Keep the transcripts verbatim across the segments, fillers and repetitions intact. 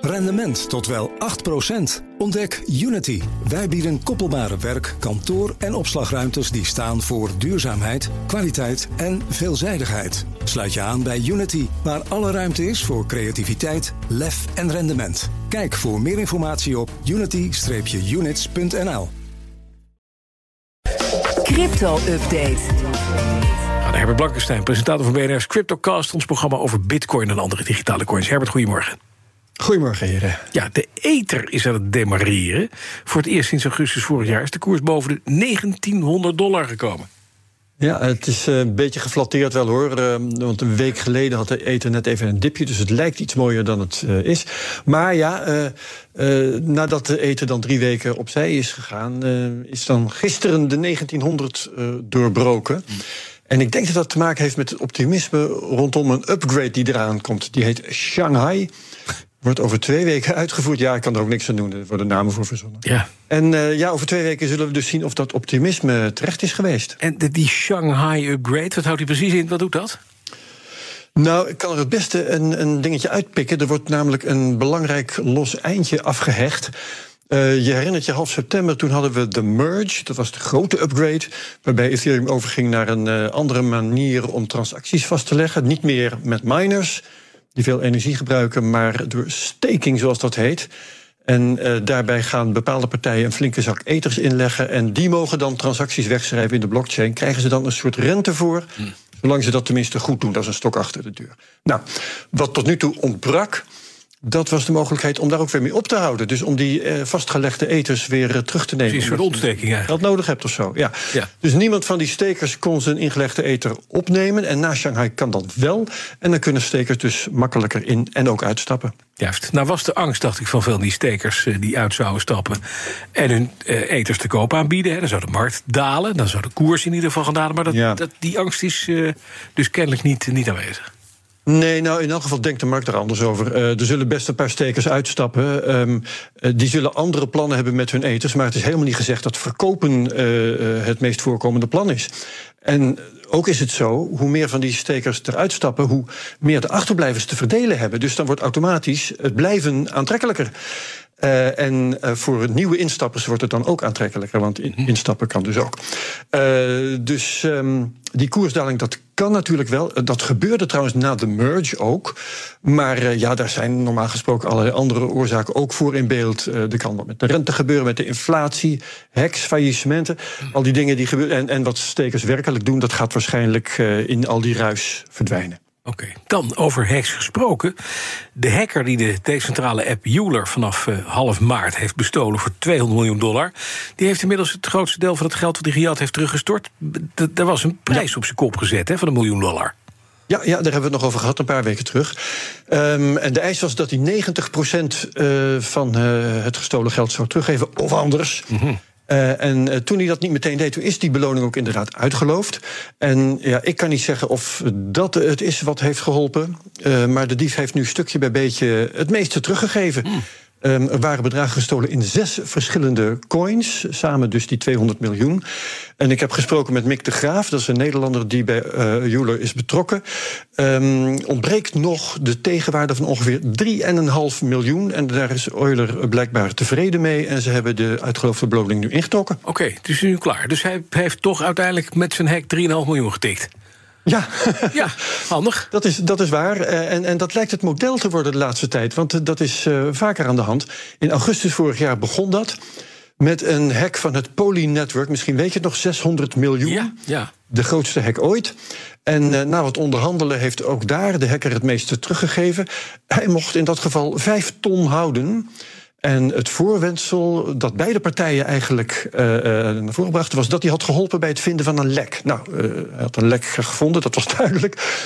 Rendement tot wel acht procent. Ontdek Unity. Wij bieden koppelbare werk, kantoor en opslagruimtes die staan voor duurzaamheid, kwaliteit en veelzijdigheid. Sluit je aan bij Unity, waar alle ruimte is voor creativiteit, lef en rendement. Kijk voor meer informatie op unity dash units punt n l. Crypto Update. Herbert Blankesteijn, presentator van B N R's CryptoCast, ons programma over bitcoin en andere digitale coins. Herbert, goedemorgen. Goedemorgen, heren. Ja, de ether is aan het demareren. Voor het eerst sinds augustus vorig jaar is de koers boven de negentienhonderd dollar gekomen. Ja, het is een beetje geflatteerd wel, hoor. Want een week geleden had de ether net even een dipje, dus het lijkt iets mooier dan het is. Maar ja, uh, uh, nadat de ether dan drie weken opzij is gegaan, uh, is dan gisteren de negentienhonderd uh, doorbroken. Hm. En ik denk dat dat te maken heeft met het optimisme rondom een upgrade die eraan komt. Die heet Shanghai. Wordt over twee weken uitgevoerd. Ja, ik kan er ook niks aan doen. Er worden namen voor verzonnen. Ja. En uh, ja, over twee weken zullen we dus zien of dat optimisme terecht is geweest. En de, die Shanghai upgrade, wat houdt die precies in? Wat doet dat? Nou, ik kan er het beste een, een dingetje uitpikken. Er wordt namelijk een belangrijk los eindje afgehecht. Uh, je herinnert je half september, toen hadden we de merge. Dat was de grote upgrade, waarbij Ethereum overging naar een uh, andere manier om transacties vast te leggen. Niet meer met miners, die veel energie gebruiken, maar door staking, zoals dat heet. En uh, daarbij gaan bepaalde partijen een flinke zak ethers inleggen, en die mogen dan transacties wegschrijven in de blockchain. Krijgen ze dan een soort rente voor, hmm. zolang ze dat tenminste goed doen. Dat is een stok achter de deur. Nou, wat tot nu toe ontbrak, dat was de mogelijkheid om daar ook weer mee op te houden. Dus om die eh, vastgelegde ethers weer eh, terug te nemen. Precies, een soort ontsteking eigenlijk. Dat nodig hebt of zo, ja. ja. Dus niemand van die stekers kon zijn ingelegde ether opnemen. En na Shanghai kan dat wel. En dan kunnen stekers dus makkelijker in en ook uitstappen. Juist. Nou was de angst, dacht ik, van veel van die stekers die uit zouden stappen en hun eh, ethers te koop aanbieden. Hè. Dan zou de markt dalen, dan zou de koers in ieder geval gaan dalen. Maar dat, ja. dat, die angst is uh, dus kennelijk niet, niet aanwezig. Nee, nou in elk geval denkt de markt er anders over. Uh, er zullen best een paar stekers uitstappen. Um, uh, die zullen andere plannen hebben met hun eters. Maar het is helemaal niet gezegd dat verkopen uh, uh, het meest voorkomende plan is. En ook is het zo, hoe meer van die stekers eruit stappen, hoe meer de achterblijvers te verdelen hebben. Dus dan wordt automatisch het blijven aantrekkelijker. Uh, en uh, voor nieuwe instappers wordt het dan ook aantrekkelijker, want in, instappen kan dus ook. Uh, dus um, die koersdaling, dat kan natuurlijk wel. Dat gebeurde trouwens na de merge ook. Maar uh, ja, daar zijn normaal gesproken allerlei andere oorzaken ook voor in beeld. Uh, er kan wat met de rente gebeuren, met de inflatie, hacks, faillissementen. Al die dingen die gebeuren. En, en wat stekers werkelijk doen, dat gaat waarschijnlijk uh, in al die ruis verdwijnen. Oké, okay. Dan over hacks gesproken. De hacker die de decentrale app Euler vanaf uh, half maart heeft bestolen voor tweehonderd miljoen dollar... die heeft inmiddels het grootste deel van het geld dat hij gejat heeft teruggestort. Daar was een prijs ja. op zijn kop gezet hè, van een miljoen dollar. Ja, ja, daar hebben we het nog over gehad een paar weken terug. Um, en de eis was dat hij negentig procent uh, van uh, het gestolen geld zou teruggeven, of anders. Mm-hmm. Uh, en uh, toen hij dat niet meteen deed, toen is die beloning ook inderdaad uitgeloofd. En ja, ik kan niet zeggen of dat het is wat heeft geholpen. Uh, maar de dief heeft nu stukje bij beetje het meeste teruggegeven. Mm. Um, er waren bedragen gestolen in zes verschillende coins. Samen dus die tweehonderd miljoen. En ik heb gesproken met Mick de Graaf. Dat is een Nederlander die bij uh, Euler is betrokken. Um, ontbreekt nog de tegenwaarde van ongeveer drie komma vijf miljoen. En daar is Euler blijkbaar tevreden mee. En ze hebben de uitgeloofde beloning nu ingetrokken. Oké, okay, het is nu klaar. Dus hij heeft toch uiteindelijk met zijn hack drie komma vijf miljoen getikt. Ja. ja, handig. Dat is, dat is waar. En, en dat lijkt het model te worden de laatste tijd. Want dat is uh, vaker aan de hand. In augustus vorig jaar begon dat met een hack van het Poly Network. Misschien weet je het nog, zeshonderd miljoen. Ja, ja. De grootste hack ooit. En uh, na wat onderhandelen heeft ook daar de hacker het meeste teruggegeven. Hij mocht in dat geval vijf ton houden. En het voorwendsel dat beide partijen eigenlijk uh, uh, naar voren brachten, was dat hij had geholpen bij het vinden van een lek. Nou, uh, hij had een lek gevonden, dat was duidelijk.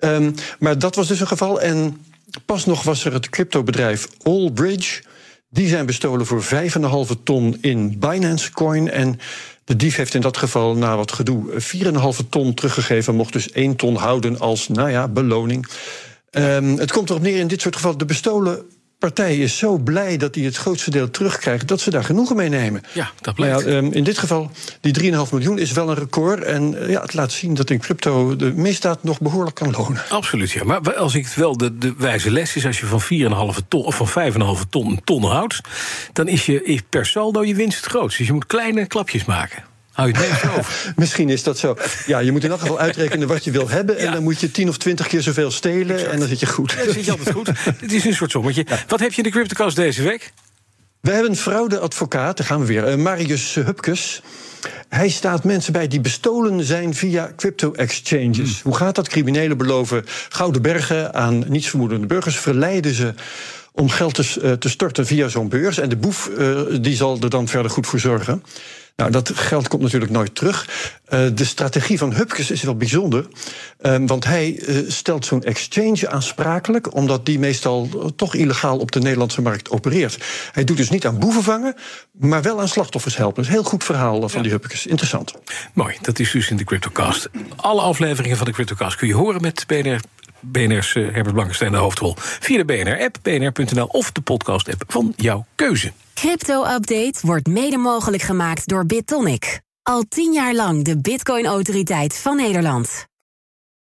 Um, maar dat was dus een geval. En pas nog was er het cryptobedrijf Allbridge. Die zijn bestolen voor vijf komma vijf ton in Binance Coin. En de dief heeft in dat geval na wat gedoe vier komma vijf ton teruggegeven. Mocht dus één ton houden als, nou ja, beloning. Um, het komt erop neer in dit soort gevallen de bestolen partij is zo blij dat hij het grootste deel terugkrijgt, dat ze daar genoegen mee nemen. Ja, dat blijkt. Maar ja, in dit geval, die drie komma vijf miljoen is wel een record. En ja, het laat zien dat in crypto de misdaad nog behoorlijk kan lonen. Absoluut, ja. Maar als ik het wel de, de wijze les is, als je van vierenhalf ton of van vijf komma vijf ton een ton houdt, dan is je per saldo je winst het grootst. Dus je moet kleine klapjes maken. Hou je het mee over? Misschien is dat zo. Ja, je moet in elk geval uitrekenen wat je wil hebben. En ja, dan moet je tien of twintig keer zoveel stelen. Exact. En dan zit je goed. Ja, dan zit je altijd goed. Het is een soort sommetje. Ja. Wat heb je in de CryptoCast deze week? We hebben een fraudeadvocaat, daar gaan we weer, Marius Hupkes. Hij staat mensen bij die bestolen zijn via crypto-exchanges. Hm. Hoe gaat dat? Criminelen beloven gouden bergen aan nietsvermoedende burgers, verleiden ze om geld te, te storten via zo'n beurs. En de boef uh, die zal er dan verder goed voor zorgen. Nou, dat geld komt natuurlijk nooit terug. Uh, de strategie van Hupkes is wel bijzonder. Um, want hij uh, stelt zo'n exchange aansprakelijk, omdat die meestal toch illegaal op de Nederlandse markt opereert. Hij doet dus niet aan boeven vangen, maar wel aan slachtoffers helpen. Een heel goed verhaal van ja. die Hupkes. Interessant. Mooi, dat is dus in de CryptoCast. Alle afleveringen van de CryptoCast kun je horen met B N R. B N R's uh, Herbert Blankesteijn de hoofdrol. Via de B N R-app, b n r punt n l of de podcast-app van jouw keuze. Crypto-update wordt mede mogelijk gemaakt door Bitonic. Al tien jaar lang de Bitcoin-autoriteit van Nederland.